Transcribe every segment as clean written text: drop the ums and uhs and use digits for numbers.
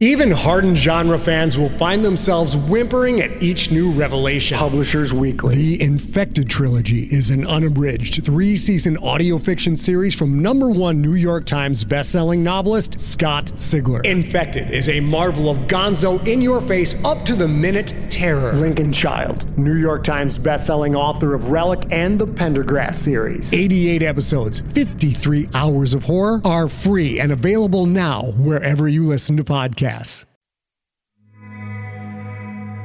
Even hardened genre fans will find themselves whimpering at each new revelation. Publishers Weekly. The Infected Trilogy is an unabridged 3-season audio fiction series from #1 New York Times bestselling novelist Scott Sigler. Infected is a marvel of gonzo in-your-face, up-to-the-minute terror. Lincoln Child, New York Times bestselling author of Relic and the Pendergrass series. 88 episodes, 53 hours of horror are free and available now wherever you listen to podcasts.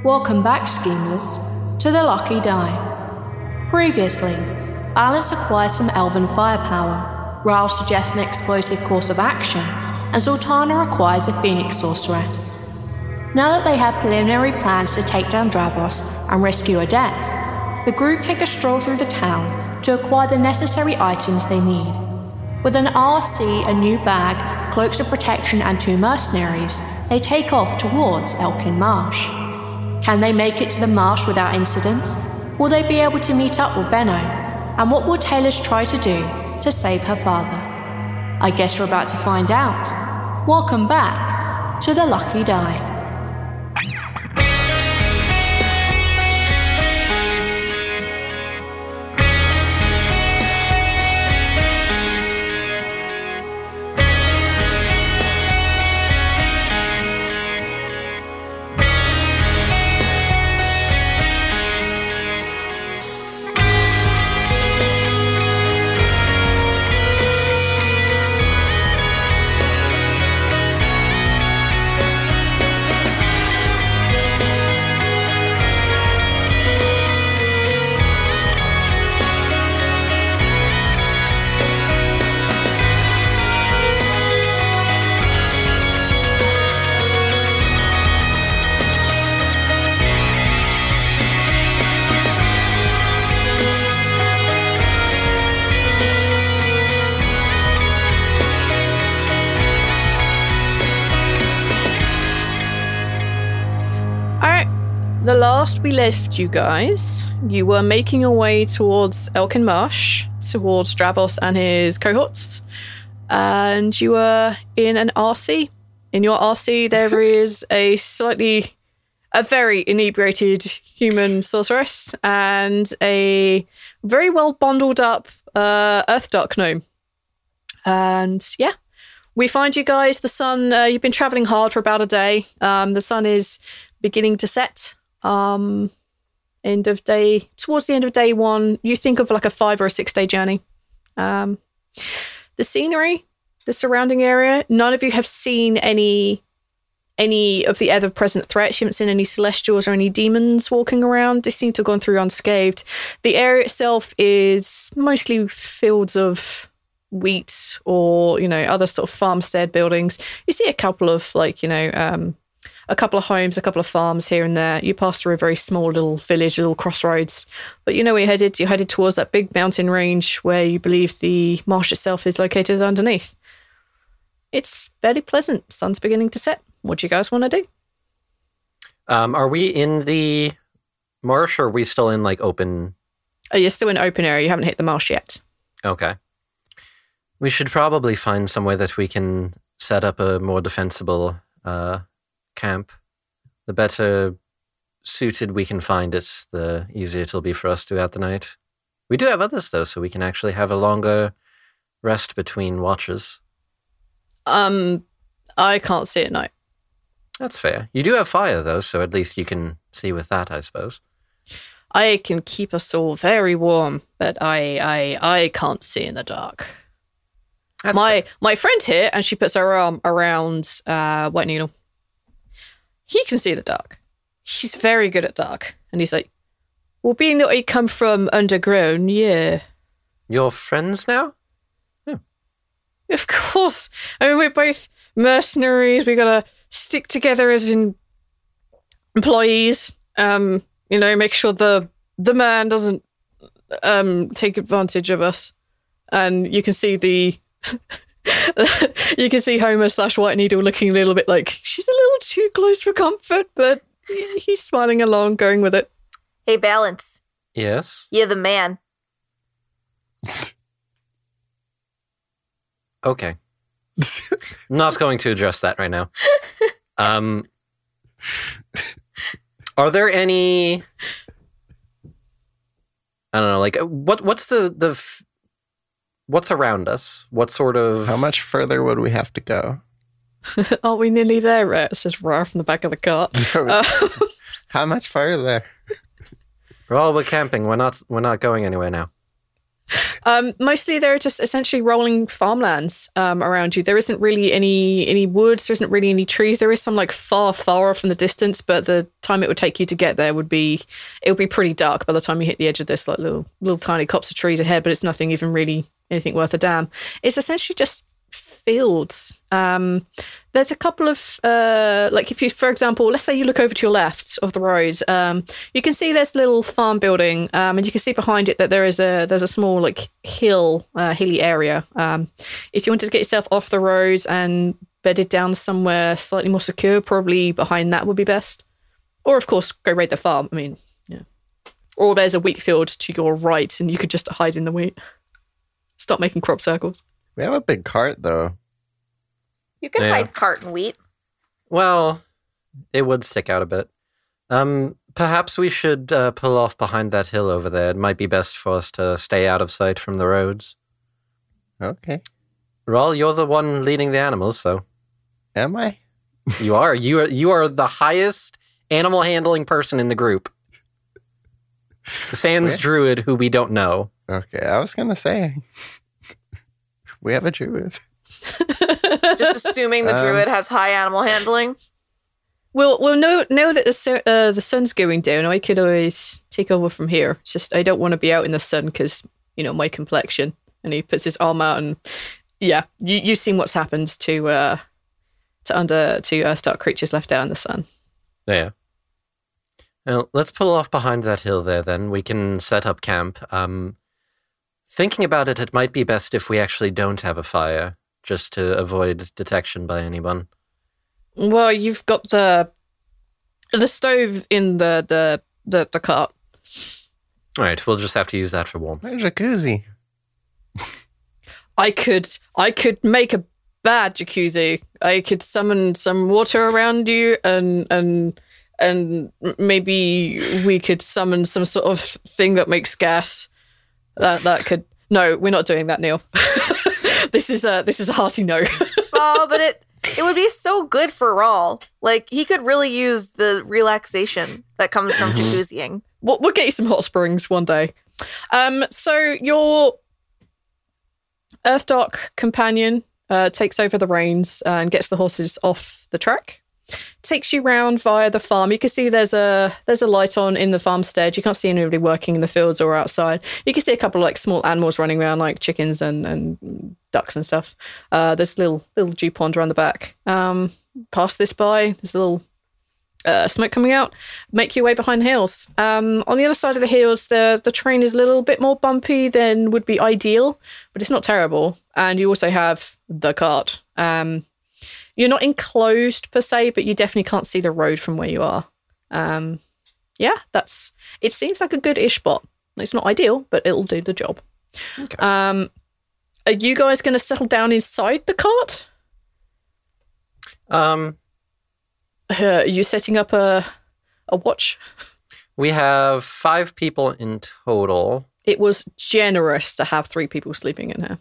Welcome back, schemers, to The Lucky Die. Previously, Alice acquires some elven firepower, Rhal suggests an explosive course of action, and Zaltanna acquires a phoenix sorceress. Now that they have preliminary plans to take down Dravos and rescue Odette, the group take a stroll through the town to acquire the necessary items they need. With an RC, a new bag, cloaks of protection and 2 mercenaries, they take off towards Elkin Marsh. Can they make it to the marsh without incident? Will they be able to meet up with Benno? And what will Taylor's try to do to save her father? I guess we're about to find out. Welcome back to The Lucky Die. Last we left you guys, you were making your way towards Elkin Marsh, towards Dravos and his cohorts, and you were in an RC. In your RC, there is a very inebriated human sorceress and a very well bundled up Earth Dark gnome. And yeah, we find you guys. The sun. You've been traveling hard for about a day. The sun is beginning to set. Towards the end of day one, you think of like a 5 or a 6 day journey. The scenery, the surrounding area, none of you have seen any of the ever-present threats. You haven't seen any celestials or any demons walking around. They seem to have gone through unscathed. The area itself is mostly fields of wheat or, other sort of farmstead buildings. You see a couple of a couple of homes, a couple of farms here and there. You pass through a very small little village, little crossroads. But you know where you're headed. You're headed towards that big mountain range where you believe the marsh itself is located underneath. It's fairly pleasant. Sun's beginning to set. What do you guys want to do? Are we in the marsh or are we still in open? Oh, you're still in open area. You haven't hit the marsh yet. Okay. We should probably find somewhere that we can set up a more defensible camp. The better suited we can find it, the easier it'll be for us throughout the night. We do have others, though, so we can actually have a longer rest between watches. I can't see at night. That's fair. You do have fire, though, so at least you can see with that, I suppose. I can keep us all very warm, but I can't see in the dark. That's my friend here, and she puts her arm around White Needle. He can see in the dark. He's very good at dark. And he's like, well, being that I come from underground, yeah. You're friends now? Yeah. Of course. I mean, we're both mercenaries. We got to stick together as in employees. You know, make sure the man doesn't take advantage of us. And you can see you can see Homer / White Needle looking a little bit like, she's a little too close for comfort, but he's smiling along, going with it. Hey, Balance. Yes? You're the man. Okay. Not going to address that right now. Are there any... I don't know, like, what's the what's around us? What sort of... How much further would we have to go? Are we nearly there, Rhett? It says Rhal from the back of the cart. How much further? Rhal, we're camping. We're not going anywhere now. Mostly they're just essentially rolling farmlands around you. There isn't really any woods. There isn't really any trees. There is some like far off in the distance, but the time it would take you to get there would be pretty dark by the time you hit the edge of this like little tiny copse of trees ahead, but it's nothing even really anything worth a damn. It's essentially just fields. There's a couple of like if you, for example, let's say you look over to your left of the road, you can see there's a little farm building, and you can see behind it that there's a small like hilly area. If you wanted to get yourself off the roads and bedded down somewhere slightly more secure, probably behind that would be best. Or of course, go raid the farm. I mean, yeah. Or there's a wheat field to your right, and you could just hide in the wheat. Stop making crop circles. We have a big cart, though. You can hide cart and wheat. Well, it would stick out a bit. Perhaps we should pull off behind that hill over there. It might be best for us to stay out of sight from the roads. Okay. Rhal, you're the one leading the animals, so... Am I? You are. You are the highest animal-handling person in the group. Sans Druid, who we don't know. Okay, I was going to say... We have a druid. Just assuming the druid has high animal handling. We'll know that the sun's going down. I could always take over from here. It's just I don't want to be out in the sun because, you know, my complexion. And he puts his arm out and, yeah, you've seen what's happened to Earth-dark creatures left out in the sun. Yeah. Well, let's pull off behind that hill there then. We can set up camp. Thinking about it, it might be best if we actually don't have a fire, just to avoid detection by anyone. Well, you've got the stove in the cart. All right, we'll just have to use that for warmth. A jacuzzi. I could make a bad jacuzzi. I could summon some water around you, and maybe we could summon some sort of thing that makes gas. That could... No, we're not doing that, Neil. This is a hearty no. Oh, but it would be so good for Rhal. Like, he could really use the relaxation that comes from jacuzziing. We'll get you some hot springs one day. So your Earthdark companion takes over the reins and gets the horses off the track. Takes you round via the farm. You can see there's a light on in the farmstead. You can't see anybody working in the fields or outside. You can see a couple of like small animals running around, like chickens and ducks and stuff. There's a little dew pond around the back. Pass this by. There's a little smoke coming out. Make your way behind the hills. On the other side of the hills, the terrain is a little bit more bumpy than would be ideal, but it's not terrible. And you also have the cart. You're not enclosed per se, but you definitely can't see the road from where you are. It seems like a good-ish spot. It's not ideal, but it'll do the job. Okay. Are you guys going to settle down inside the cart? Are you setting up a a watch? We have 5 people in total. It was generous to have 3 people sleeping in here.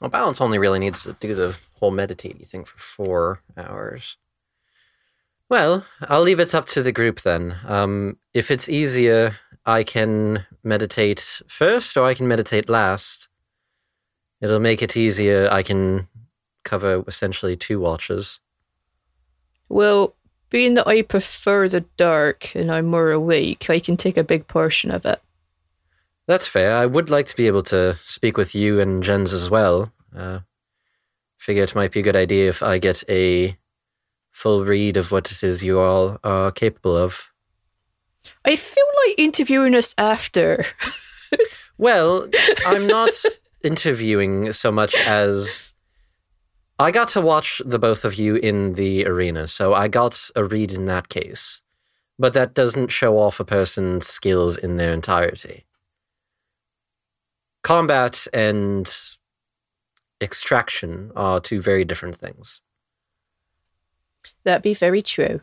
Well, Balance only really needs to do the whole meditating thing for 4 hours. Well, I'll leave it up to the group then. If it's easier, I can meditate first or I can meditate last. It'll make it easier. I can cover essentially 2 watches. Well, being that I prefer the dark and I'm more awake, I can take a big portion of it. That's fair. I would like to be able to speak with you and Jens as well. Figure it might be a good idea if I get a full read of what it is you all are capable of. I feel like interviewing us after. Well, I'm not interviewing so much as I got to watch the both of you in the arena, so I got a read in that case. But that doesn't show off a person's skills in their entirety. Combat and extraction are 2 very different things. That'd be very true.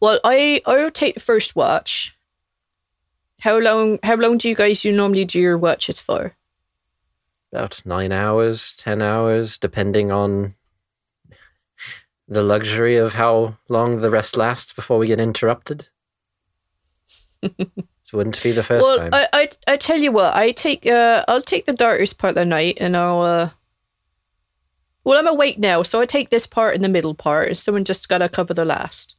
Well, I'll take the first watch. How long do you guys normally do your watches for? About 9 hours, 10 hours, depending on the luxury of how long the rest lasts before we get interrupted. It wouldn't be the first time. Well, I tell you what, I'll take the darkest part of the night, and Well, I'm awake now, so I take this part and the middle part, and someone just got to cover the last.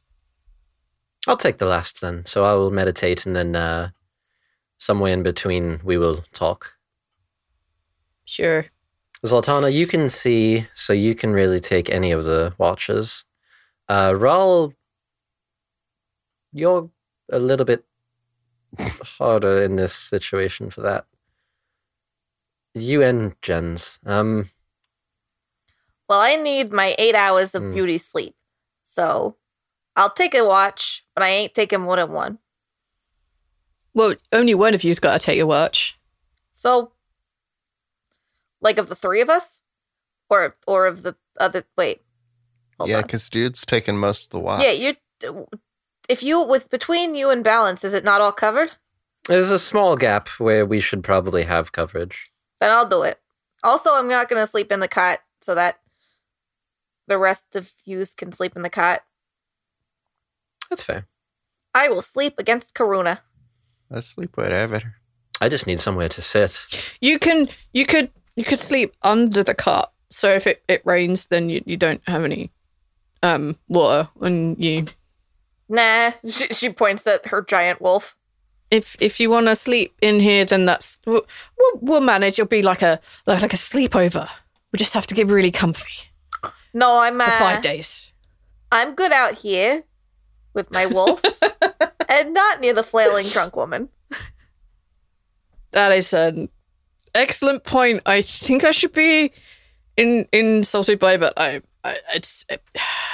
I'll take the last then, so I will meditate, and then somewhere in between we will talk. Sure. Zaltanna, you can see, so you can really take any of the watches. Rhal, you're a little bit harder in this situation for that. You and Jens. Well, I need my 8 hours of beauty sleep, so I'll take a watch, but I ain't taking more than one. Well, only one of you's got to take a watch. So... like of the 3 of us? Or of the other... Wait. Hold on. Because dude's taking most of the watch. Yeah, you're... If you... Between you and Balance, is it not all covered? There's a small gap where we should probably have coverage. Then I'll do it. Also, I'm not going to sleep in the cot so that the rest of yous can sleep in the cot. That's fair. I will sleep against Karuna. I'll sleep whatever. I just need somewhere to sit. You could sleep under the cot, so if it rains, then you don't have any water on you. Nah, she points at her giant wolf. If you want to sleep in here, then that's we'll manage. It'll be like a sleepover. We just have to get really comfy. No, I'm for 5 days. I'm good out here with my wolf, and not near the flailing drunk woman. That is an excellent point. I think I should be insulted by, but it's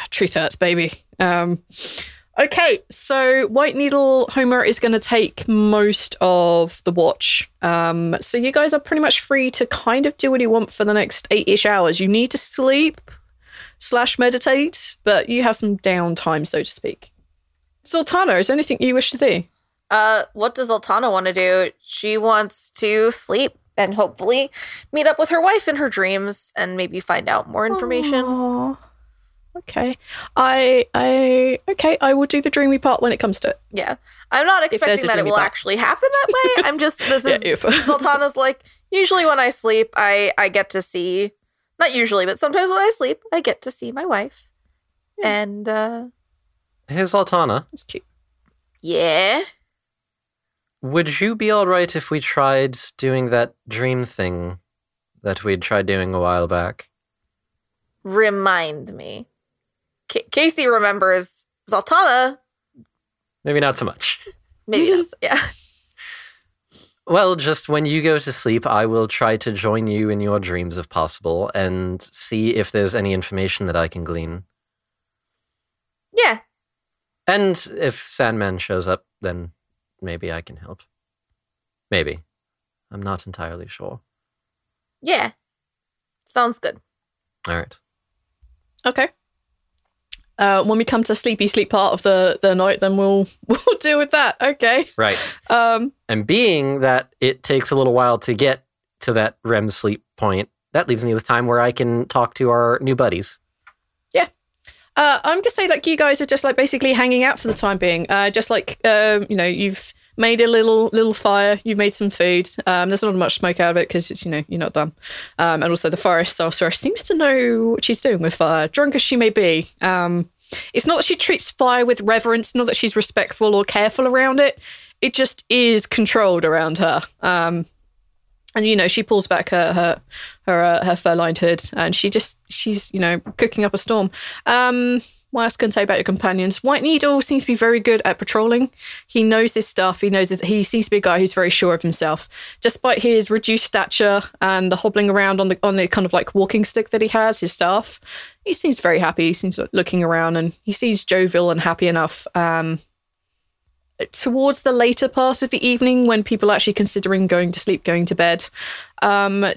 truth hurts, baby. Okay, so White Needle Homer is going to take most of the watch. So you guys are pretty much free to kind of do what you want for the next 8-ish hours. You need to sleep/meditate, but you have some downtime, so to speak. Zaltanna, is there anything you wish to do? What does Zaltanna want to do? She wants to sleep and hopefully meet up with her wife in her dreams and maybe find out more information. Aww. Okay. I will do the dreamy part when it comes to it. Yeah. I'm not expecting that it will actually happen that way. I'm just, this is, Zoltana's like, usually when I sleep, I get to see, not usually, but sometimes when I sleep, I get to see my wife. Yeah. And, here's Zaltanna. That's cute. Yeah. Would you be all right if we tried doing that dream thing that we'd tried doing a while back? Remind me. Casey remembers Zaltanna. Maybe not so much. Maybe yes, yeah. Well, just when you go to sleep, I will try to join you in your dreams if possible and see if there's any information that I can glean. Yeah. And if Sandman shows up, then... maybe I can help. Maybe. I'm not entirely sure. Yeah. Sounds good. All right. Okay. When we come to sleepy sleep part of the night, then we'll deal with that. Okay. Right. And being that it takes a little while to get to that REM sleep point, that leaves me with time where I can talk to our new buddies. Yeah. I'm going to say like you guys are just like basically hanging out for the time being. Just like, you know, you've made a little fire. You've made some food. There's not much smoke out of it because it's, you know, you're not dumb. And also the forest sorcerer seems to know what she's doing with fire, drunk as she may be. It's not that she treats fire with reverence, not that she's respectful or careful around it. It just is controlled around her. And, you know, she pulls back her fur-lined hood and she's, you know, cooking up a storm. What else can I say about your companions? White Needle seems to be very good at patrolling. He knows this stuff. He seems to be a guy who's very sure of himself. Despite his reduced stature and the hobbling around on the kind of like walking stick that he has, his staff, he seems very happy. He seems looking around and he seems jovial and happy enough. Towards the later part of the evening, when people are actually considering going to sleep, going to bed,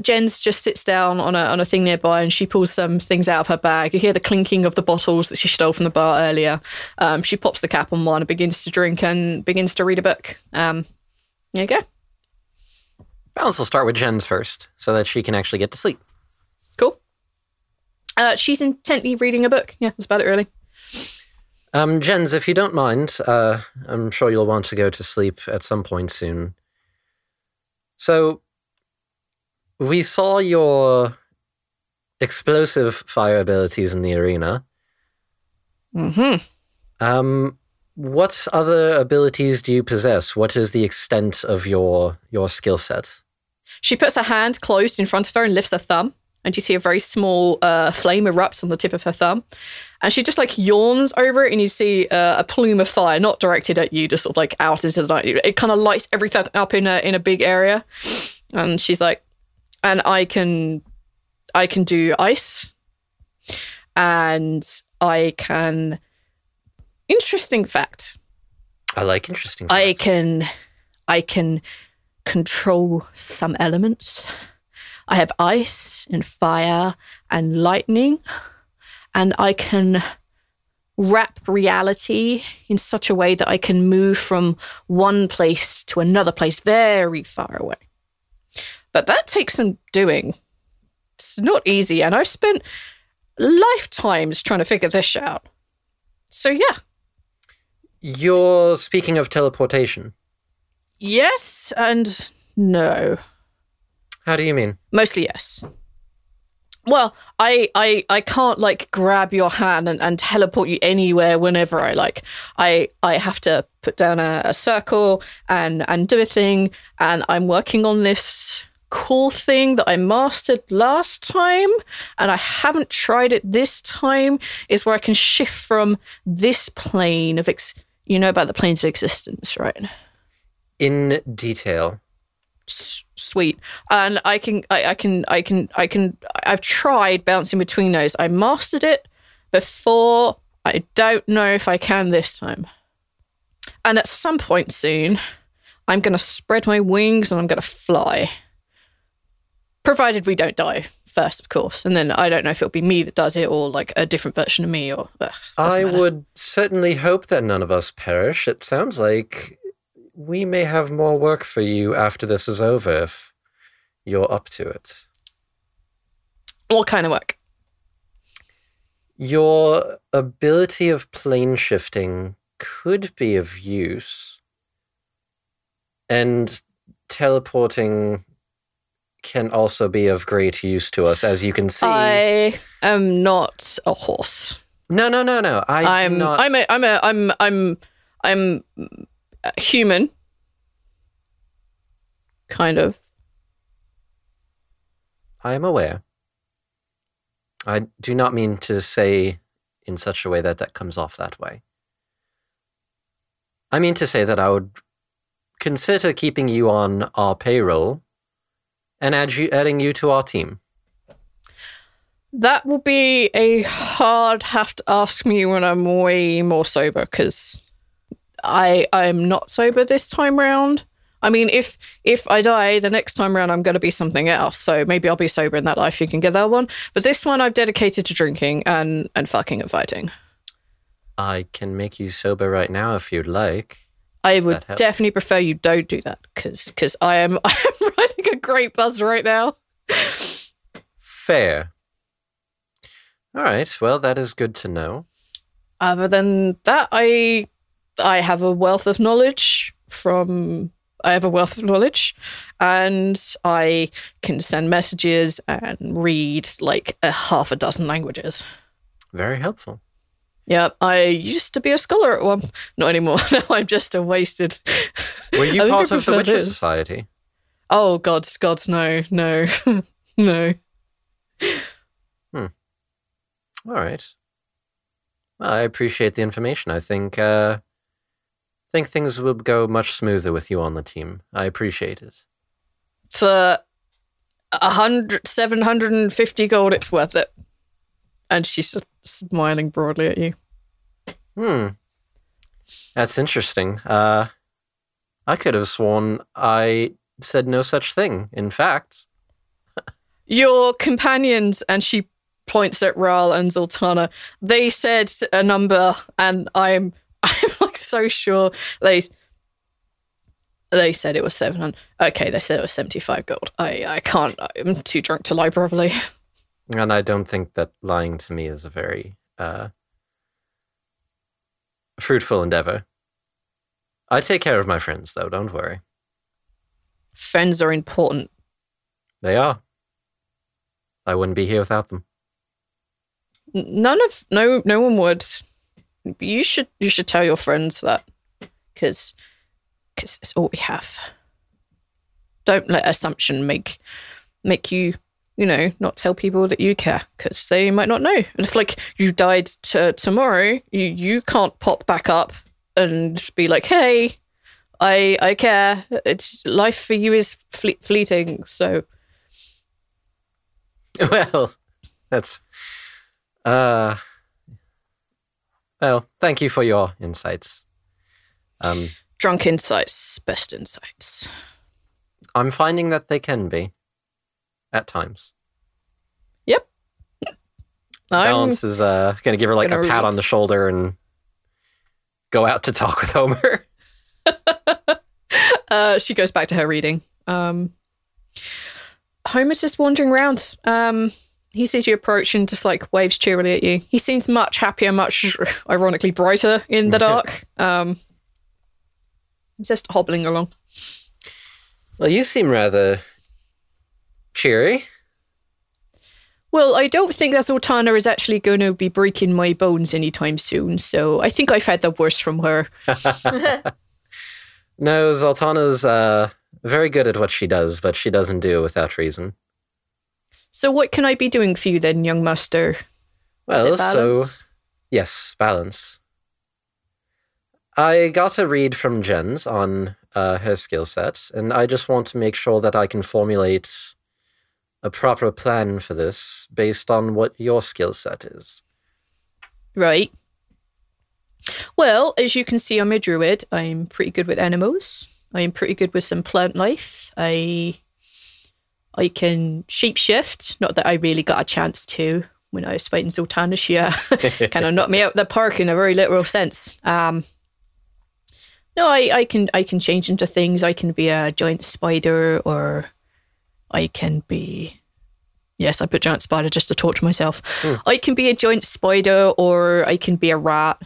Jens just sits down on a thing nearby and she pulls some things out of her bag. You hear the clinking of the bottles that she stole from the bar earlier. She pops the cap on one and begins to drink and begins to read a book. There you go. Balance will start with Jens first so that she can actually get to sleep. Cool. She's intently reading a book. Yeah, that's about it, really. Jens, if you don't mind, I'm sure you'll want to go to sleep at some point soon. So, we saw your explosive fire abilities in the arena. Mm-hmm. What other abilities do you possess? What is the extent of your skill set? She puts her hand closed in front of her and lifts her thumb. And you see a very small flame erupts on the tip of her thumb. And she just like yawns over it and you see a plume of fire, not directed at you, just sort of like out into the night. It kind of lights everything up in a big area. And she's like, and I can do ice. And I can, interesting fact. I like interesting facts. I can control some elements. I have ice and fire and lightning, and I can wrap reality in such a way that I can move from one place to another place very far away. But that takes some doing. It's not easy, and I've spent lifetimes trying to figure this shit out. So, yeah. You're speaking of teleportation. Yes and no. How do you mean? Mostly yes. Well, I can't like grab your hand and teleport you anywhere whenever I like. I have to put down a circle and do a thing, and I'm working on this cool thing that I mastered last time and I haven't tried it this time, is where I can shift from this plane of you know about the planes of existence, right? In detail. Sweet. And I've tried bouncing between those. I mastered it before. I don't know if I can this time. And at some point soon, I'm going to spread my wings and I'm going to fly. Provided we don't die first, of course. And then I don't know if it'll be me that does it or like a different version of me or... I would certainly hope that none of us perish. It sounds like... we may have more work for you after this is over if you're up to it. What kind of work? Your ability of plane shifting could be of use, and teleporting can also be of great use to us, as you can see. I am not a horse. No. I'm human, kind of. I am aware. I do not mean to say in such a way that comes off that way. I mean to say that I would consider keeping you on our payroll and adding you to our team. That will be a hard have to ask me when I'm way more sober, because... I'm not sober this time round. I mean, if I die the next time round, I'm going to be something else. So maybe I'll be sober in that life. You can get that one. But this one I've dedicated to drinking and fucking and fighting. I can make you sober right now if you'd like. I would definitely prefer you don't do that, because I am riding a great buzz right now. Fair. All right, well, that is good to know. Other than that, I have a wealth of knowledge and I can send messages and read like a half a dozen languages. Very helpful. Yeah, I used to be a scholar at one. Not anymore. Now I'm just a wasted. Were you part of the Witches Society? Oh, God, no, no. All right. Well, I appreciate the information. I think things will go much smoother with you on the team. I appreciate it. For 750 gold, it's worth it. And she's smiling broadly at you. That's interesting. I could have sworn I said no such thing. In fact, your companions, and she points at Rhal and Zaltanna, they said a number, and I'm like so sure they said it was 700. Okay, they said it was 75 gold. I can't. I'm too drunk to lie properly. And I don't think that lying to me is a very fruitful endeavor. I take care of my friends, though, don't worry. Friends are important. They are. I wouldn't be here without them. No one would. You should tell your friends that, because it's all we have. Don't let assumption make you... you know, not tell people that you care, because they might not know. And if, like, you died tomorrow, you can't pop back up and be like, hey, I care. It's, life for you is fleeting, so... Well, that's... well, thank you for your insights. Drunk insights, best insights. I'm finding that they can be. At times. Yep. Balance is going to give her like a pat on the shoulder and go out to talk with Homer. She goes back to her reading. Homer's just wandering around. He sees you approach and just like waves cheerily at you. He seems much happier, much ironically brighter in the dark. Just hobbling along. Well, you seem rather... cheery. Well, I don't think that Zaltanna is actually going to be breaking my bones anytime soon, so I think I've had the worst from her. No, Zaltanna's very good at what she does, but she doesn't do it without reason. So what can I be doing for you then, young master? Well, so... yes, balance. I got a read from Jens on her skill set, and I just want to make sure that I can formulate a proper plan for this based on what your skill set is. Right. Well, as you can see, I'm a druid. I'm pretty good with animals. I'm pretty good with some plant life. I can shapeshift. Not that I really got a chance to when I was fighting Zaltanna. She kind of knocked me out the park in a very literal sense. No, I can change into things. I can be a giant spider, or I can be... yes, I put giant spider just to torture myself. I can be a giant spider, or I can be a rat.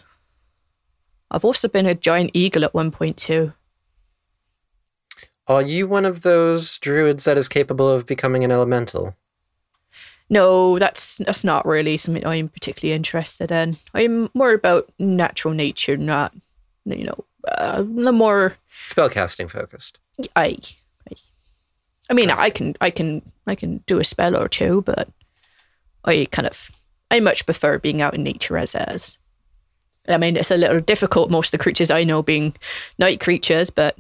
I've also been a giant eagle at one point too. Are you one of those druids that is capable of becoming an elemental? No, that's not really something I'm particularly interested in. I'm more about natural nature, not, you know... the more spellcasting focused. I mean, I can do a spell or two, but I much prefer being out in nature as is. I mean, it's a little difficult, most of the creatures I know being night creatures, but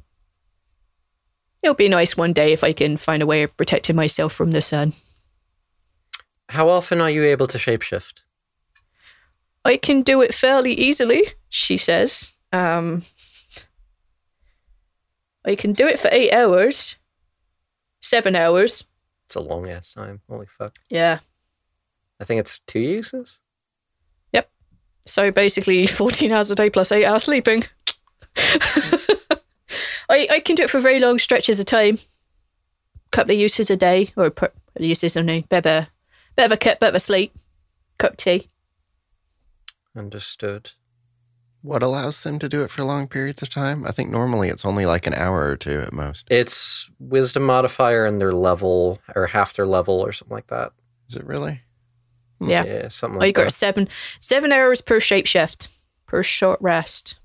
it'll be nice one day if I can find a way of protecting myself from the sun. How often are you able to shapeshift? I can do it fairly easily, she says. I can do it for 8 hours. 7 hours. It's a long ass time. Holy fuck. Yeah. I think it's 2 uses. Yep. So basically 14 hours a day plus 8 hours sleeping. I can do it for very long stretches of time. Couple of uses a day, or uses of no, bit of a cup, bit of a sleep, cup of tea. Understood. What allows them to do it for long periods of time? I think normally it's only like an hour or two at most. It's wisdom modifier and their level, or half their level, or something like that. Is it really? Yeah. Yeah, something like that. You got 7 hours per shape shift, per short rest.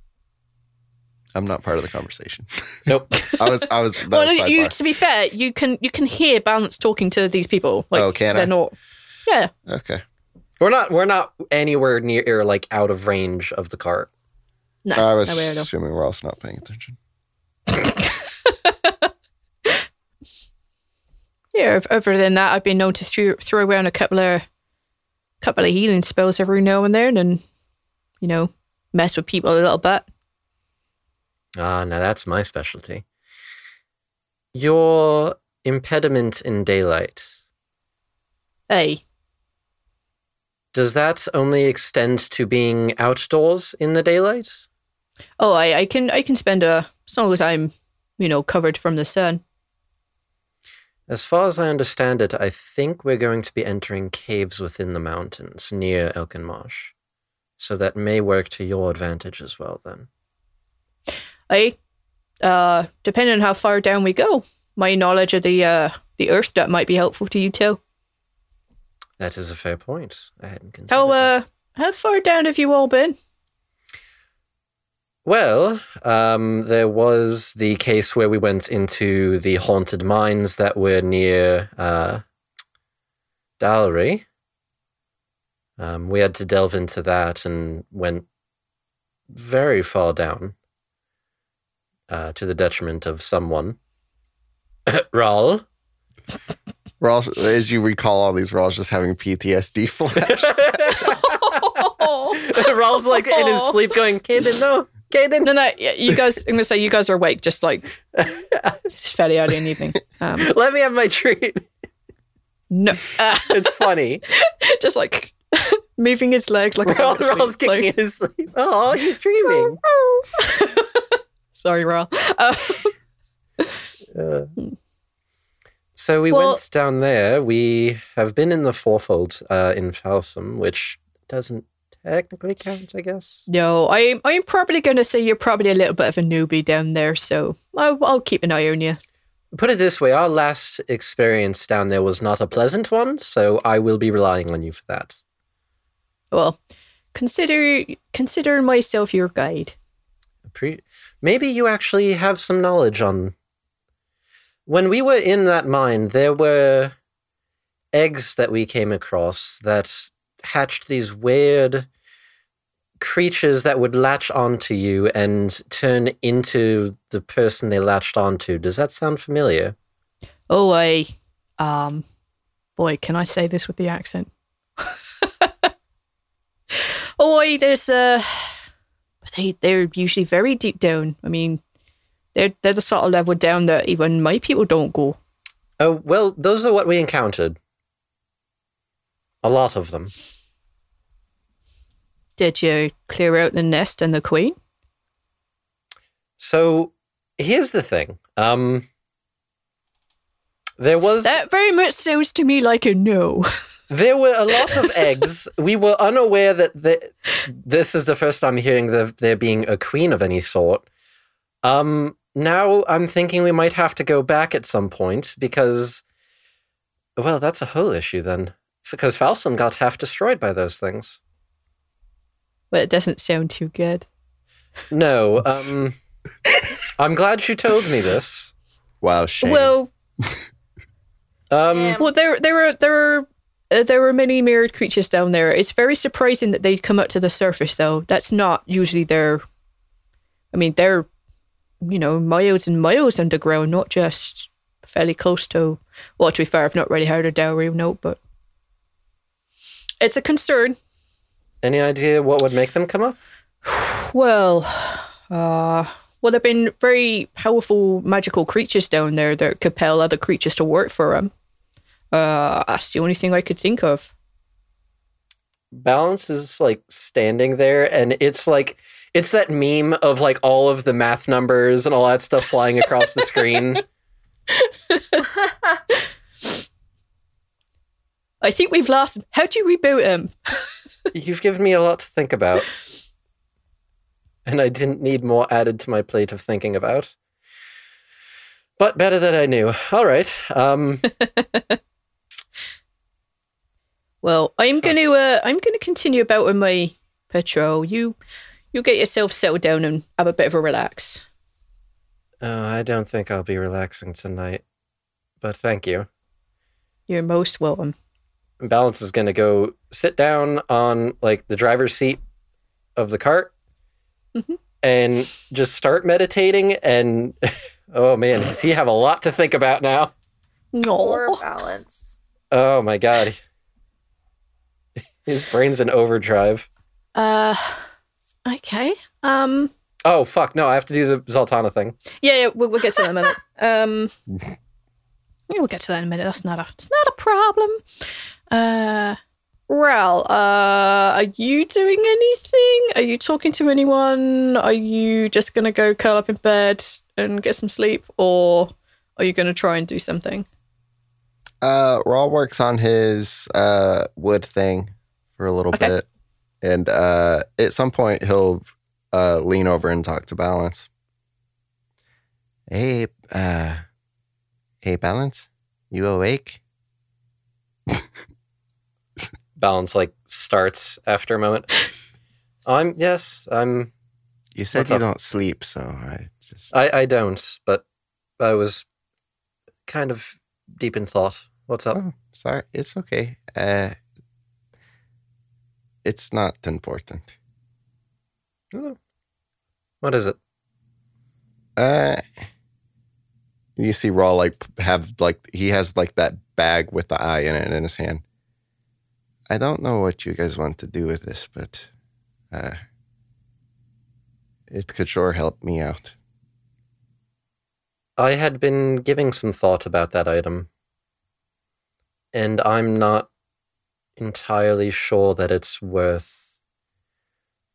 I'm not part of the conversation. Nope. I was. Well, you, to be fair, you can hear Balance talking to these people. Like, oh, can I? They're not. Yeah. Okay. We're not anywhere near like out of range of the cart. No. I was assuming we're also not paying attention. Yeah. Other than that, I've been known to throw around a couple of healing spells every now and then, and you know, mess with people a little bit. Ah, now that's my specialty. Your impediment in daylight. Hey. Does that only extend to being outdoors in the daylight? Oh, I can spend as long as I'm, you know, covered from the sun. As far as I understand it, I think we're going to be entering caves within the mountains near Elkin Marsh. So that may work to your advantage as well then. Depending on how far down we go, my knowledge of the earth that might be helpful to you too. That is a fair point. I hadn't considered. How far down have you all been? Well, there was the case where we went into the haunted mines that were near Dalry. We had to delve into that and went very far down. To the detriment of someone. Rhal. Rhal, as you recall, all these Rhal's just having PTSD flashbacks. Rhal's like in his sleep going, Caden, no, Caden. No, you guys, I'm going to say you guys are awake just like fairly early in the evening. Let me have my treat. No. It's funny. Just like moving his legs like a Rhal's kicking in his sleep. Oh, he's dreaming. Sorry, Rhal. So we went down there. We have been in the fourfold in Falsum, which doesn't technically count, I guess. No, I'm probably going to say you're probably a little bit of a newbie down there, so I'll keep an eye on you. Put it this way, our last experience down there was not a pleasant one, so I will be relying on you for that. Well, consider myself your guide. Maybe you actually have some knowledge on... When we were in that mine, there were eggs that we came across that hatched these weird creatures that would latch onto you and turn into the person they latched onto. Does that sound familiar? Oh, boy, can I say this with the accent? They're usually very deep down. I mean, they're the sort of level down that even my people don't go. Oh, well, those are what we encountered. A lot of them. Did you clear out the nest and the queen? So, here's the thing. There was... That very much sounds to me like a no. There were a lot of eggs. We were unaware that this is the first time hearing there being a queen of any sort. Now I'm thinking we might have to go back at some point because, well, that's a whole issue then. Because Falsum got half destroyed by those things. Well, it doesn't sound too good. No. I'm glad you told me this. Wow, shame. Well, There were many mirrored creatures down there. It's very surprising that they come up to the surface, though. That's not usually they're, you know, miles and miles underground, not just fairly close to... Well, to be fair, I've not really heard of Dalry, no, but... It's a concern. Any idea what would make them come up? Well, there have been very powerful magical creatures down there that compel other creatures to work for them. That's the only thing I could think of. Balance is like standing there, and it's like, it's that meme of like all of the math numbers and all that stuff flying across the screen. I think we've lost him. How do you reboot him? You've given me a lot to think about. And I didn't need more added to my plate of thinking about. But better than I knew. All right. Well, I'm going to continue about with my patrol. You get yourself settled down and have a bit of a relax. I don't think I'll be relaxing tonight, but thank you. You're most welcome. Balance is going to go sit down on like the driver's seat of the cart, mm-hmm. and just start meditating. And oh man, does he have a lot to think about now? No. Poor Balance. Oh my God. His brain's in overdrive. Okay. Oh, fuck. No, I have to do the Zaltanna thing. Yeah, we'll get to that in a minute. We'll get to that in a minute. That's it's not a problem. Rhal, are you doing anything? Are you talking to anyone? Are you just going to go curl up in bed and get some sleep? Or are you going to try and do something? Rhal works on his wood thing for a little bit. And at some point, he'll lean over and talk to Balance. Hey, Balance, you awake? Balance, like, starts after a moment. Yes, I'm... You said you don't sleep, so I just... I don't, but I was kind of deep in thought. What's up? Oh, sorry, it's okay. It's not important. What is it? You see Rhal he has like that bag with the eye in it in his hand. I don't know what you guys want to do with this, but it could sure help me out. I had been giving some thought about that item, and I'm not entirely sure that it's worth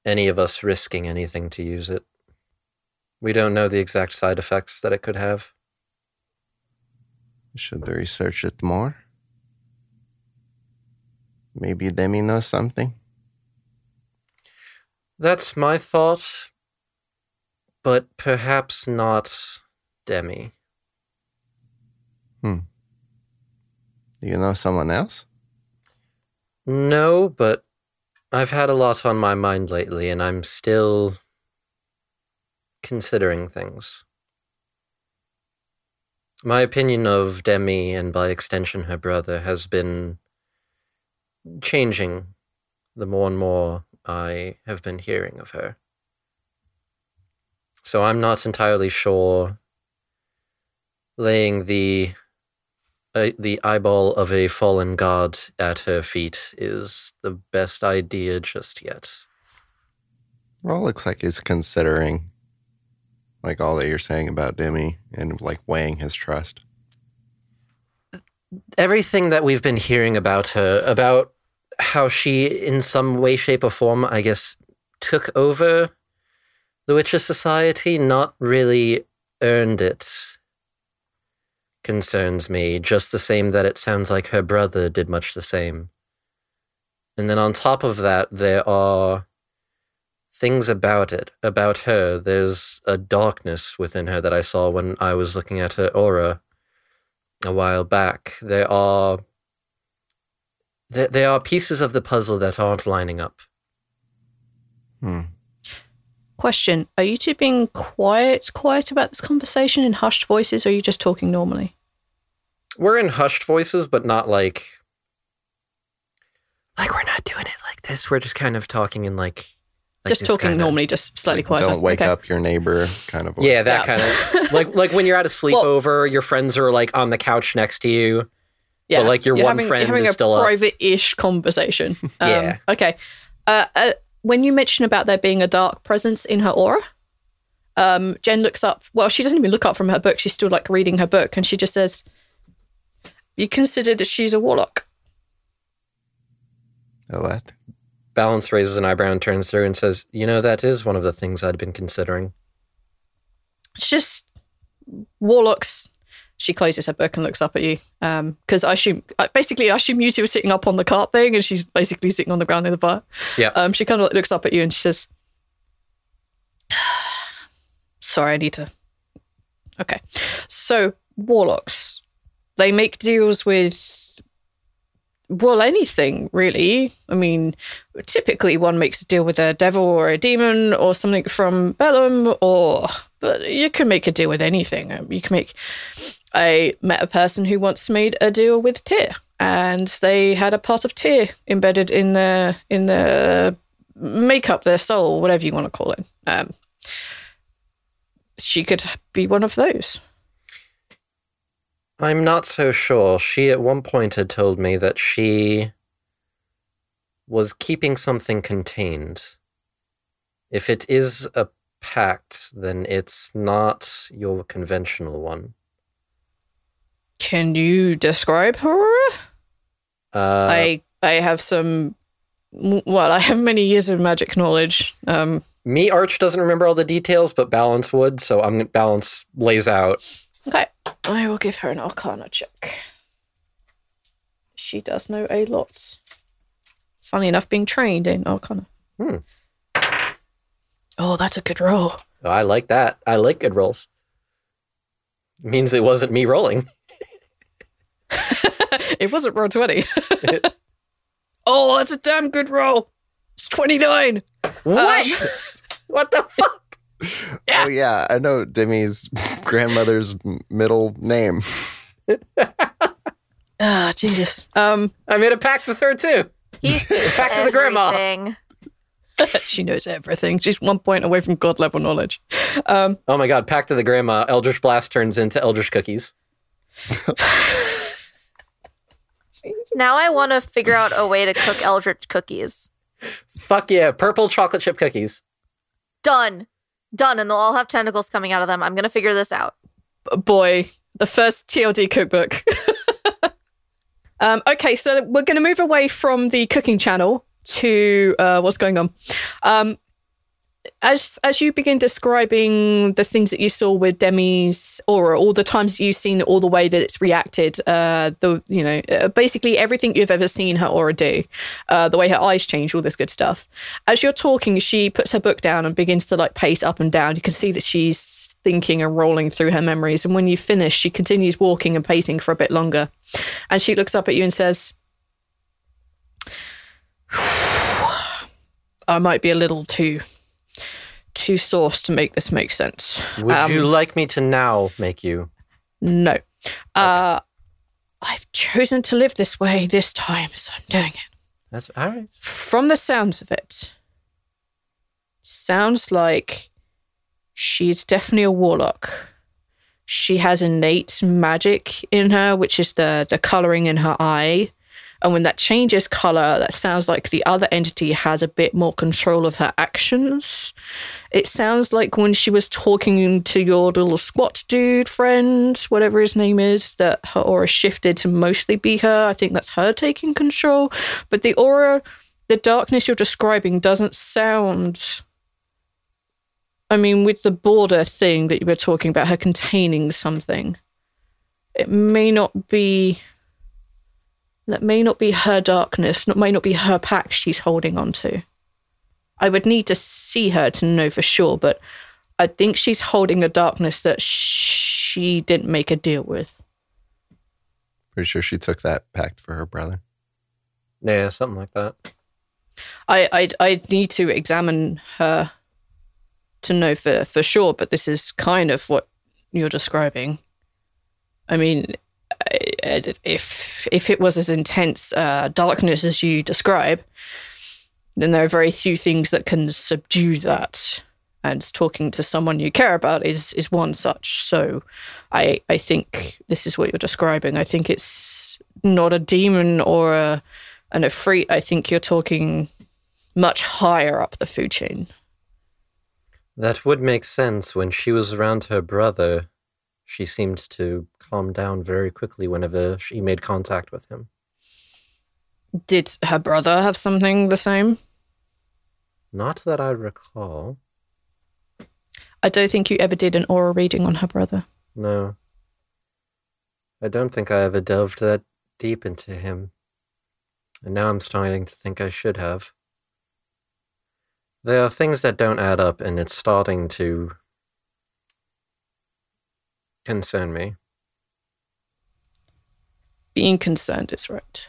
any of us risking anything to use it. We don't know the exact side effects that it could have. Should they research it more? Maybe Demi knows something? That's my thought, but perhaps not Demi. Do you know someone else? No, but I've had a lot on my mind lately, and I'm still considering things. My opinion of Demi, and by extension her brother, has been changing the more and more I have been hearing of her. So I'm not entirely sure laying the eyeball of a fallen god at her feet is the best idea just yet. Rhal looks like he's considering like all that you're saying about Demi and like weighing his trust. Everything that we've been hearing about her, about how she in some way, shape or form, I guess, took over the Witches Society, not really earned it, concerns me, just the same that it sounds like her brother did much the same. And then on top of that, there are things about it, about her. There's a darkness within her that I saw when I was looking at her aura a while back. There are pieces of the puzzle that aren't lining up. Question, are you two being quiet about this conversation in hushed voices, or are you just talking normally? We're in hushed voices, but not like we're not doing it like this. We're just kind of talking in like just talking kinda, normally, just slightly like, quieter. Don't wake up your neighbor kind of voice. Yeah, that kind of like when you're at a sleepover, your friends are like on the couch next to you. Yeah, but like you're having a still private-ish conversation. Yeah. Okay. When you mention about there being a dark presence in her aura, Jen looks up. Well, she doesn't even look up from her book. She's still like reading her book, and she just says, "You consider that she's a warlock." A what? Balance raises an eyebrow and turns through and says, you know, that is one of the things I'd been considering. It's just warlocks. She closes her book and looks up at you. Because I assume you two were sitting up on the cart thing and she's basically sitting on the ground in the bar. Yeah. She kind of looks up at you and she says, sorry, I need to. Okay. So warlocks, they make deals with, well, anything really. I mean, typically one makes a deal with a devil or a demon or something from Bellum, but you can make a deal with anything. You can make, I met a person who once made a deal with Tyr, and they had a part of Tyr embedded in their makeup, their soul, whatever you want to call it. She could be one of those. I'm not so sure. She at one point had told me that she was keeping something contained. If it is a pact, then it's not your conventional one. Can you describe her? I have some... Well, I have many years of magic knowledge. Me, Arch, doesn't remember all the details, but Balance would, so Balance lays out. Okay, I will give her an Arcana check. She does know a lot. Funny enough, being trained in Arcana. Oh, that's a good roll. Oh, I like that. I like good rolls. It means it wasn't me rolling. It wasn't roll 20. Oh, that's a damn good roll. It's 29. What? What the fuck? Yeah. Oh, yeah. I know Demi's grandmother's middle name. Ah, Jesus. I made a pact with her, too. Pact with the grandma. She knows everything. She's 1 point away from God-level knowledge. Oh, my God. Pact with the grandma. Eldritch Blast turns into Eldritch Cookies. Now I want to figure out a way to cook Eldritch cookies. Fuck yeah, purple chocolate chip cookies. Done, and they'll all have tentacles coming out of them. I'm going to figure this out. Boy, the first TLD cookbook. Okay, so we're going to move away from the cooking channel to what's going on. As you begin describing the things that you saw with Demi's aura, all the times that you've seen, all the way that it's reacted, basically everything you've ever seen her aura do, the way her eyes change, all this good stuff. As you're talking, she puts her book down and begins to like pace up and down. You can see that she's thinking and rolling through her memories. And when you finish, she continues walking and pacing for a bit longer. And she looks up at you and says, I might be a little too sourced to make this make sense. Would you like me to now make you? No. Okay. I've chosen to live this way this time, so I'm doing it. That's all right. From the sounds of it, sounds like she's definitely a warlock. She has innate magic in her, which is the colouring in her eye. And when that changes colour, that sounds like the other entity has a bit more control of her actions. It sounds like when she was talking to your little squat dude friend, whatever his name is, that her aura shifted to mostly be her. I think that's her taking control. But the aura, the darkness you're describing doesn't sound... I mean, with the border thing that you were talking about, her containing something, it may not be... That may not be her darkness, that may not be her pack she's holding on to. I would need to see her to know for sure, but I think she's holding a darkness that she didn't make a deal with. Pretty sure she took that pact for her brother. Yeah, something like that. I need to examine her to know for sure, but this is kind of what you're describing. I mean... If it was as intense darkness as you describe, then there are very few things that can subdue that. And talking to someone you care about is one such. So I think this is what you're describing. I think it's not a demon or an Efreet. I think you're talking much higher up the food chain. That would make sense. When she was around her brother, she seemed to... calmed down very quickly whenever she made contact with him. Did her brother have something the same? Not that I recall. I don't think you ever did an aura reading on her brother. No. I don't think I ever delved that deep into him. And now I'm starting to think I should have. There are things that don't add up, and it's starting to concern me. Being concerned is right.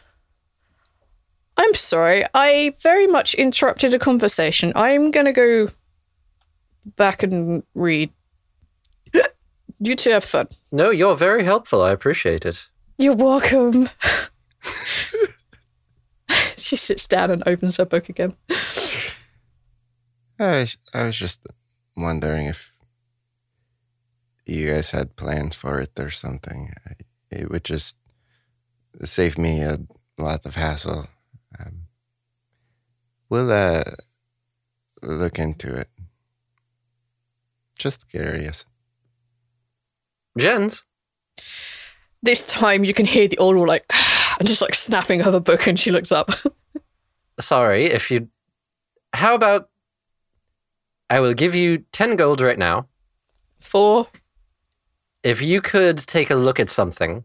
I'm sorry, I very much interrupted a conversation. I'm going to go back and read. You two have fun. No, you're very helpful. I appreciate it. You're welcome. She sits down and opens her book again. I was just wondering if you guys had plans for it or something. It would just save me a lot of hassle. We'll look into it. Just curious. Jens? This time you can hear the oral and just snapping of a book, and she looks up. Sorry, how about I will give you 10 gold right now. For? If you could take a look at something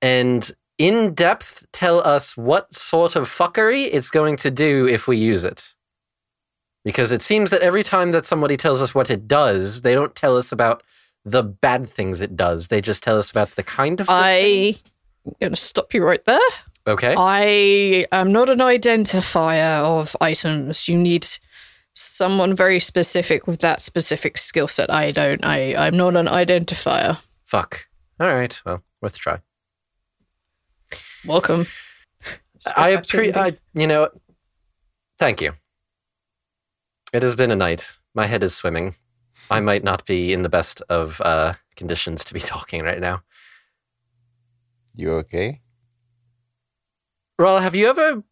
and in depth tell us what sort of fuckery it's going to do if we use it. Because it seems that every time that somebody tells us what it does, they don't tell us about the bad things it does. They just tell us about the kind of things. I'm going to stop you right there. Okay. I am not an identifier of items. You need someone very specific with that specific skill set. I'm not an identifier. Fuck. All right. Well, worth a try. Welcome. Thank you. It has been a night. My head is swimming. I might not be in the best of conditions to be talking right now. You okay? Rhal, have you ever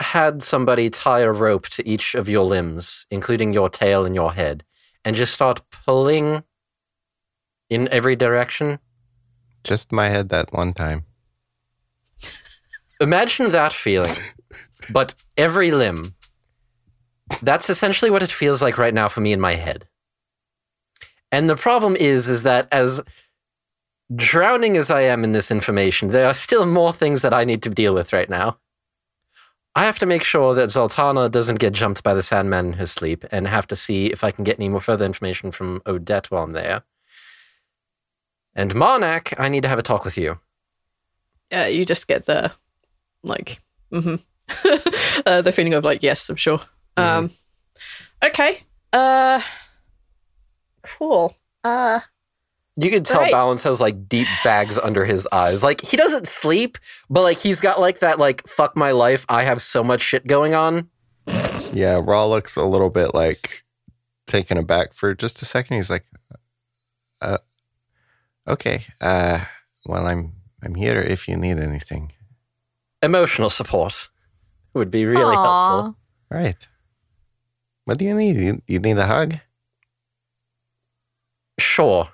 had somebody tie a rope to each of your limbs, including your tail and your head, and just start pulling in every direction? Just my head that one time. Imagine that feeling, but every limb. That's essentially what it feels like right now for me in my head. And the problem is that as drowning as I am in this information, there are still more things that I need to deal with right now. I have to make sure that Zaltanna doesn't get jumped by the Sandman in her sleep, and have to see if I can get any more further information from Odette while I'm there. And Marnak, I need to have a talk with you. Yeah, you just get the, mm-hmm. The feeling of yes, I'm sure. Okay. Cool. You can tell, right. Balance has deep bags under his eyes. He doesn't sleep, but he's got that fuck my life, I have so much shit going on. Yeah, Rhal looks a little bit taken aback for just a second. He's okay. Well, I'm here if you need anything. Emotional support would be really helpful. Right. What do you need? You need a hug? Sure.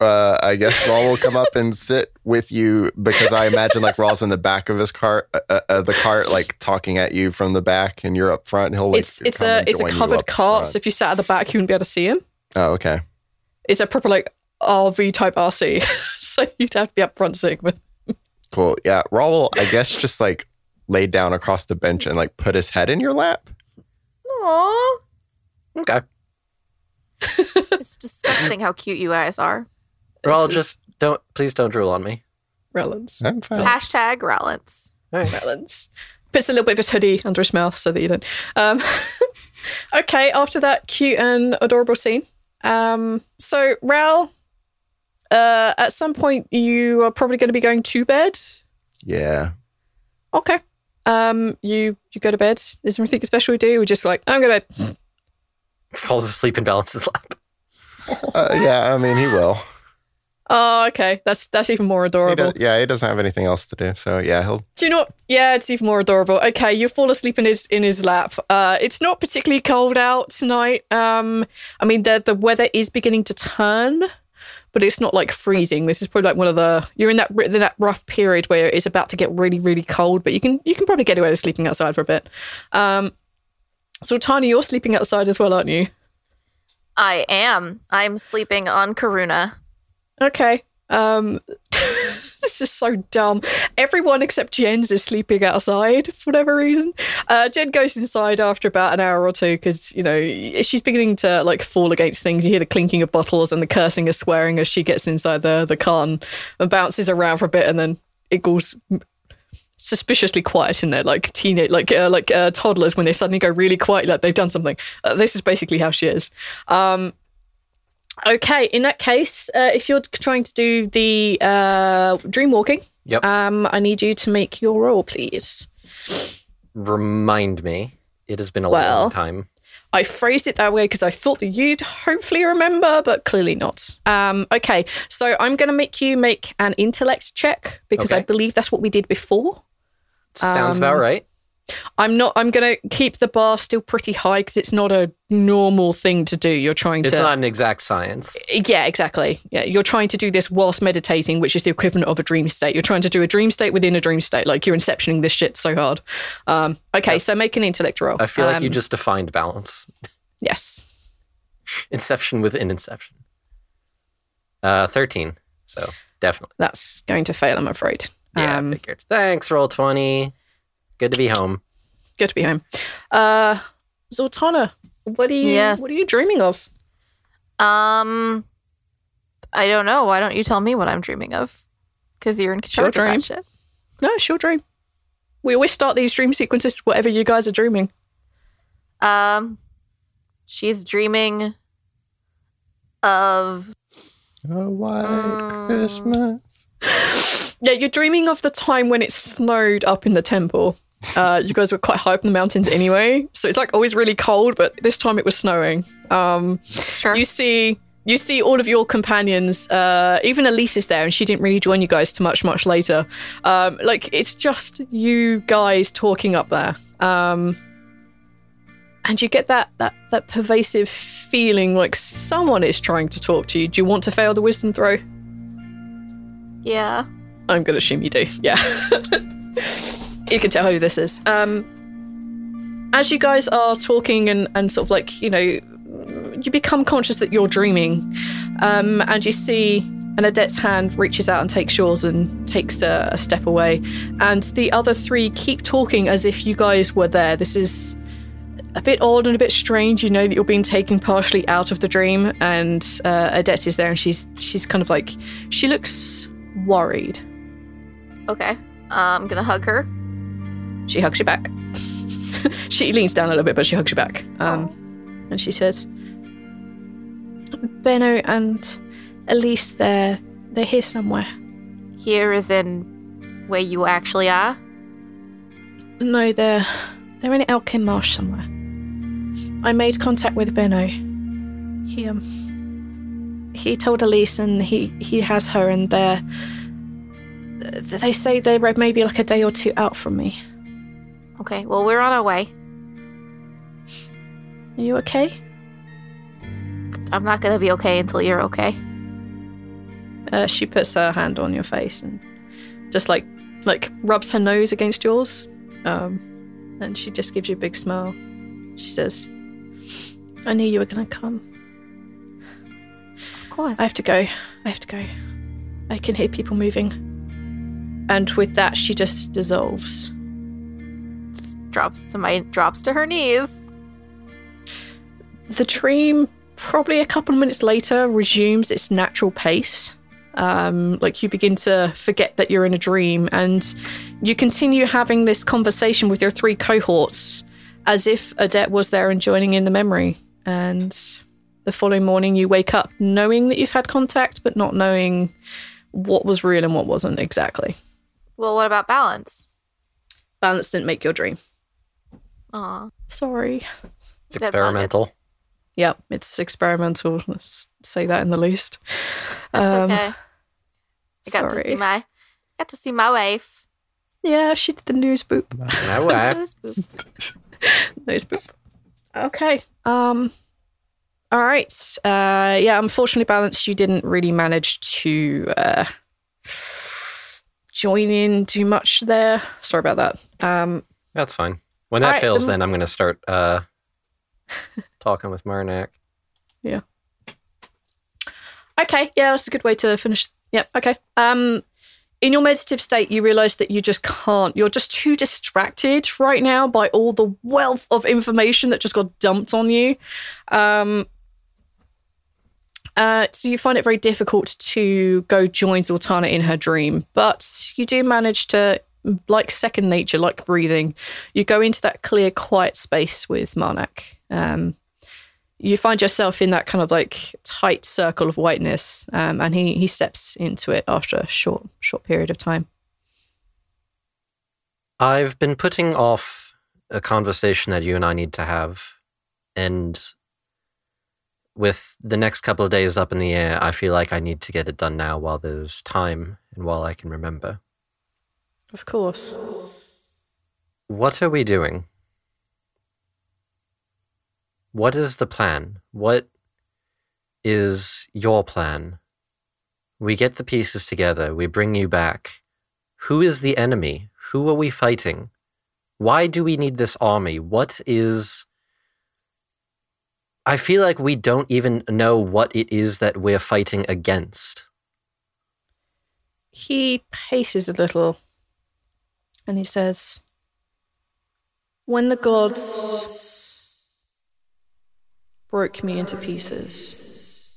I guess Rhal will come up and sit with you, because I imagine Rhal's in the back of his cart, talking at you from the back, and you're up front. And he'll it's a covered cart, so if you sat at the back, you wouldn't be able to see him. Oh, okay. It's a proper RV type RC, so you'd have to be up front sitting with him. Cool. Yeah, Rhal will, I guess, just lay down across the bench and put his head in your lap. Aww. Okay. It's disgusting how cute you guys are. Rhal, please don't drool on me. Rallance. I'm fine. Hashtag Rallance. Right. Rallance. Puts a little bit of his hoodie under his mouth so that you don't. Okay, after that cute and adorable scene. So Rhal, at some point you are probably going to be going to bed. Yeah. Okay. You go to bed. Is there anything special we do? We're just I'm going to... Falls asleep in Balance's lap. Yeah, I mean, he will. Oh, okay. That's even more adorable. He doesn't have anything else to do. So, yeah, he'll... Do you know what? Yeah, it's even more adorable. Okay, you fall asleep in his lap. It's not particularly cold out tonight. I mean, the weather is beginning to turn, but it's not like freezing. This is probably like one of the, you're in that rough period where it's about to get really, really cold, but you can probably get away with sleeping outside for a bit. So Tanya, you're sleeping outside as well, aren't you? I am. I'm sleeping on Karuna. Okay. This is so dumb. Everyone except Jens is sleeping outside for whatever reason. Jen goes inside after about an hour or two because, you know, she's beginning to like fall against things. You hear the clinking of bottles and the cursing and swearing as she gets inside the can and bounces around for a bit, and then it goes suspiciously quiet in there, like teenage, like toddlers when they suddenly go really quiet, like they've done something. This is basically how she is. Okay, in that case, if you're trying to do the dream walking, yep. I need you to make your roll, please. Remind me. It has been a long time. I phrased it that way because I thought that you'd hopefully remember, but clearly not. Okay, so I'm going to make you make an intellect check because I believe that's what we did before. Sounds about right. I'm going to keep the bar still pretty high because it's not a normal thing to do. It's not an exact science. Yeah, exactly. Yeah, you're trying to do this whilst meditating, which is the equivalent of a dream state. You're trying to do a dream state within a dream state. Like, you're inceptioning this shit so hard. Okay, so make an intellect roll. I feel like you just defined balance. Yes. Inception within inception. 13, so definitely. That's going to fail, I'm afraid. Yeah, I figured. Thanks, roll 20. Good to be home. Zaltanna, what are you dreaming of? I don't know. Why don't you tell me what I'm dreaming of? Because you're in control of that shit. No, she'll dream. We always start these dream sequences, whatever you guys are dreaming. She's dreaming of a white Christmas. Yeah, you're dreaming of the time when it snowed up in the temple. You guys were quite high up in the mountains anyway, so it's like always really cold, but this time it was snowing. Sure. You see all of your companions, even Elise is there, and she didn't really join you guys too much later. It's just you guys talking up there. And you get that pervasive feeling like someone is trying to talk to you. Do you want to fail the wisdom throw? Yeah. I'm going to assume you do. Yeah. You can tell who this is. As you guys are talking and sort of like, you know, you become conscious that you're dreaming. And you see an Odette's hand reaches out and takes yours and takes a step away. And the other three keep talking as if you guys were there. This is a bit odd and a bit strange. You know that you're being taken partially out of the dream. And Odette is there, and she's kind of like, she looks worried. Okay. I'm going to hug her. She hugs you back. She leans down a little bit, but she hugs you back. And she says, Benno and Elise, they're here somewhere. Here is in where you actually are? No, they're in Elkin Marsh somewhere. I made contact with Benno. He told Elise, and he has her, and they say they're maybe like a day or two out from me. Okay, well, we're on our way. Are you okay? I'm not going to be okay until you're okay. She puts her hand on your face and just like rubs her nose against yours. And she just gives you a big smile. She says, I knew you were going to come. Course. I have to go. I can hear people moving. And with that, she just dissolves. Just drops to her knees. The dream, probably a couple of minutes later, resumes its natural pace. You begin to forget that you're in a dream, and you continue having this conversation with your three cohorts as if Odette was there and joining in the memory. And the following morning, you wake up knowing that you've had contact, but not knowing what was real and what wasn't exactly. Well, what about balance? Balance didn't make your dream. Aw. Sorry. It's experimental. Yep, it's experimental. Let's say that in the least. That's okay. I got to see my wife. Yeah, she did the news boop. My wife. News boop. Okay. All right. Yeah, unfortunately, Balance, you didn't really manage to join in too much there. Sorry about that. That's fine. When that fails, then I'm going to start talking with Marnak. Yeah. Okay. Yeah, that's a good way to finish. Yep. Okay. In your meditative state, you realise that you just can't. You're just too distracted right now by all the wealth of information that just got dumped on you. So you find it very difficult to go join Zaltanna in her dream. But you do manage to, like second nature, like breathing, you go into that clear, quiet space with Marnak. You find yourself in that kind of like tight circle of whiteness, and he steps into it after a short period of time. I've been putting off a conversation that you and I need to have, and with the next couple of days up in the air, I feel like I need to get it done now while there's time and while I can remember. Of course. What are we doing? What is the plan? What is your plan? We get the pieces together. We bring you back. Who is the enemy? Who are we fighting? Why do we need this army? What is... I feel like we don't even know what it is that we're fighting against. He paces a little and he says, when the gods... broke me into pieces.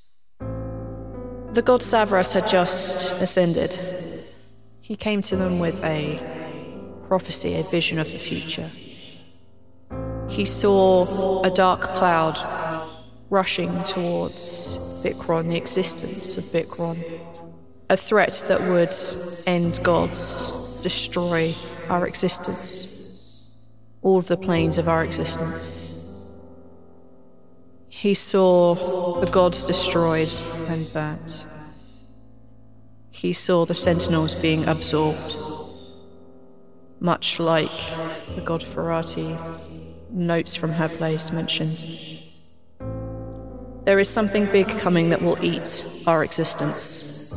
The god Savras had just ascended. He came to them with a prophecy, a vision of the future. He saw a dark cloud rushing towards Bikron, the existence of Bikron, a threat that would end gods, destroy our existence, all of the planes of our existence. He saw the gods destroyed and burnt. He saw the sentinels being absorbed, much like the god Ferrati, notes from her place mentioned. There is something big coming that will eat our existence.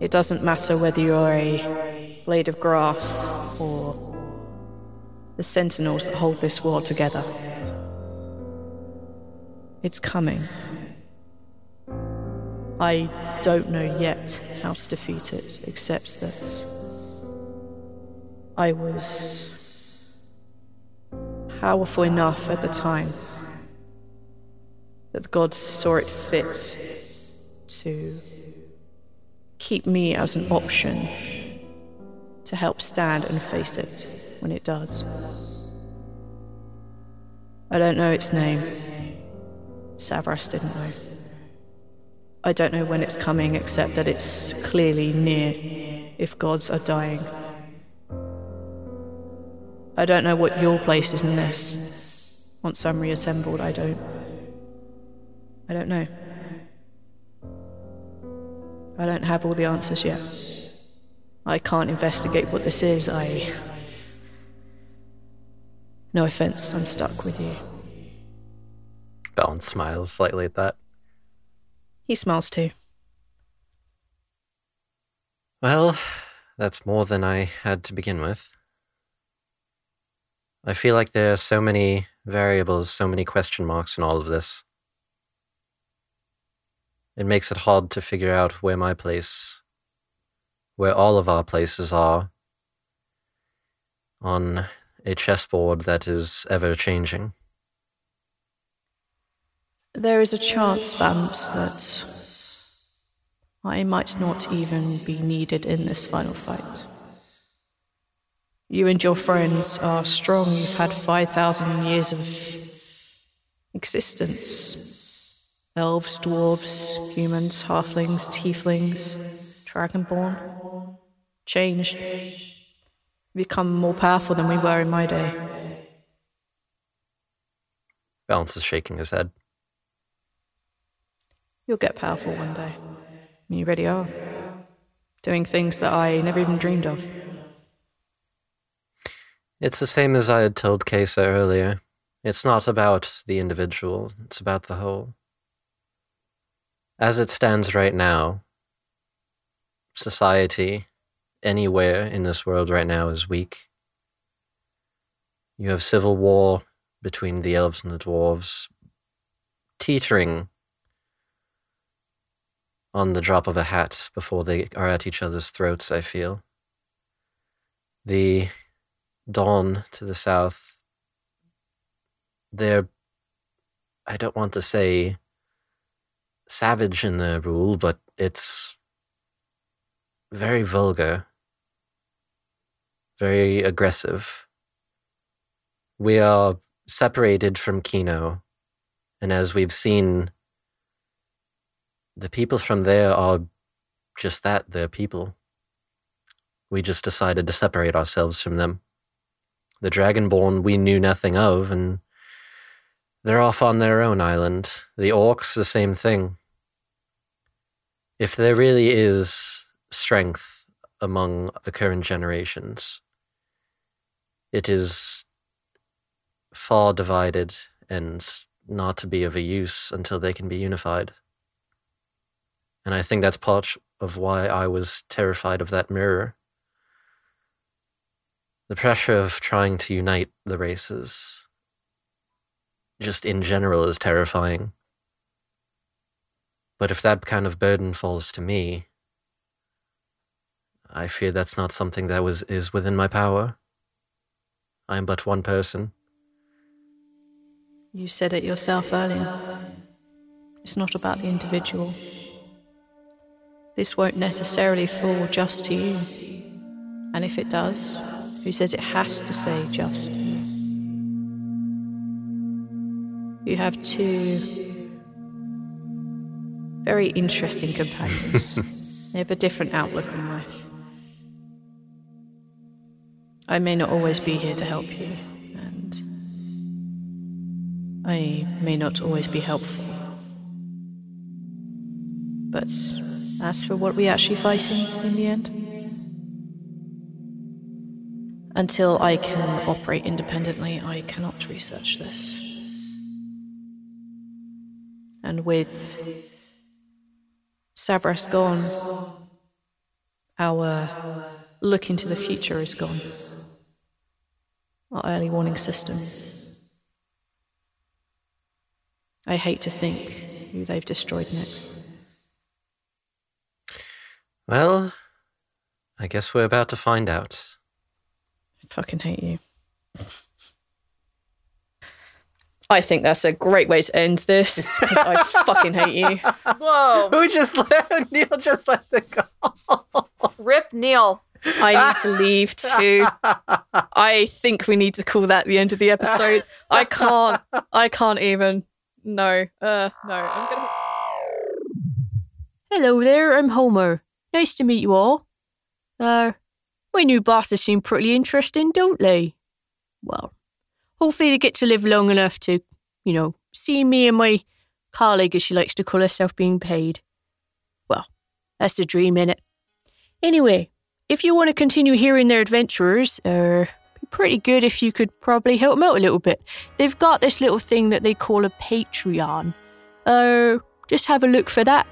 It doesn't matter whether you're a blade of grass or the sentinels that hold this world together. It's coming. I don't know yet how to defeat it, except that I was powerful enough at the time that the gods saw it fit to keep me as an option to help stand and face it when it does. I don't know its name. Savras didn't know. I don't know when it's coming, except that it's clearly near if gods are dying. I don't know what your place is in this. Once I'm reassembled, I don't know. I don't have all the answers yet. I can't investigate what this is. No offense, I'm stuck with you. Balance smiles slightly at that. He smiles too. Well, that's more than I had to begin with. I feel like there are so many variables, so many question marks in all of this. It makes it hard to figure out where my place, where all of our places are on a chessboard that is ever-changing. There is a chance, Balance, that I might not even be needed in this final fight. You and your friends are strong. You've had 5,000 years of existence. Elves, dwarves, humans, halflings, tieflings, dragonborn. Changed. Become more powerful than we were in my day. Balance is shaking his head. You'll get powerful one day. You already are. Doing things that I never even dreamed of. It's the same as I had told Kesa earlier. It's not about the individual, it's about the whole. As it stands right now, society anywhere in this world right now is weak. You have civil war between the elves and the dwarves, teetering on the drop of a hat before they are at each other's throats, I feel. The dawn to the south, they're, I don't want to say savage in their rule, but it's very vulgar, very aggressive. We are separated from Kino, and as we've seen, the people from there are just that, they're people. We just decided to separate ourselves from them. The Dragonborn we knew nothing of, and they're off on their own island. The orcs, the same thing. If there really is strength among the current generations, it is far divided and not to be of a use until they can be unified. And I think that's part of why I was terrified of that mirror. The pressure of trying to unite the races just in general is terrifying. But if that kind of burden falls to me, I fear that's not something that is within my power. I am but one person. You said it yourself earlier. It's not about the individual. This won't necessarily fall just to you. And if it does, who says it has to say just? You have two very interesting companions. They have a different outlook on life. I may not always be here to help you, and I may not always be helpful. But as for what we're actually fighting in the end, until I can operate independently, I cannot research this. And with Savras gone, our look into the future is gone. Our early warning system. I hate to think who they've destroyed next. Well, I guess we're about to find out. I fucking hate you. I think that's a great way to end this, because I fucking hate you. Whoa. Who just let Neil just let it go? Rip Neil. I need to leave too. I think we need to call that the end of the episode. I can't even. No. I'm gonna. Hello there, I'm Homer. Nice to meet you all. My new bosses seem pretty interesting, don't they? Well, hopefully they get to live long enough to, see me and my colleague, as she likes to call herself, being paid. Well, that's the dream, innit? Anyway. If you want to continue hearing their adventurers, be pretty good if you could probably help them out a little bit. They've got this little thing that they call a Patreon. Just have a look for that.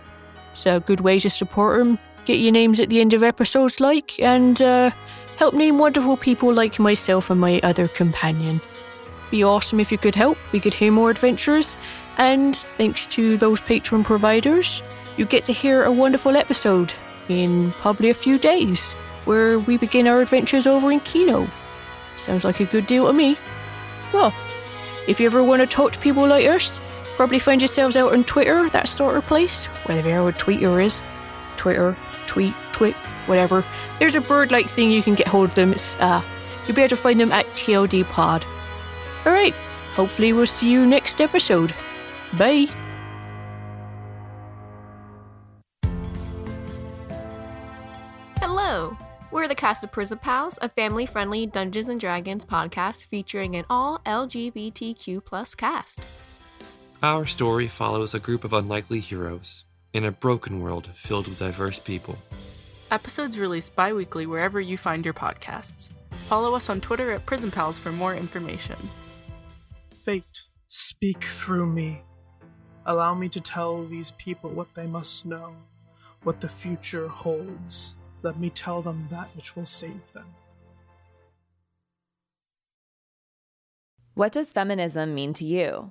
It's a good way to support them. Get your names at the end of episodes, and help name wonderful people like myself and my other companion. Be awesome if you could help. We could hear more adventurers. And thanks to those Patreon providers, you get to hear a wonderful episode in probably a few days, where we begin our adventures over in Kino. Sounds like a good deal to me. Well, if you ever want to talk to people like us, probably find yourselves out on Twitter, that sort of place, wherever our Twitter is. Twitter, tweet, twit, whatever. There's a bird-like thing you can get hold of them. It's, you'll be able to find them at TLD Pod. Alright, hopefully we'll see you next episode. Bye. Hello! We're the cast of Prism Pals, a family-friendly Dungeons & Dragons podcast featuring an all-LGBTQ+ cast. Our story follows a group of unlikely heroes in a broken world filled with diverse people. Episodes released bi-weekly wherever you find your podcasts. Follow us on Twitter at Prism Pals for more information. fate, speak through me. Allow me to tell these people what they must know, what the future holds. Let me tell them that which will save them. What does feminism mean to you?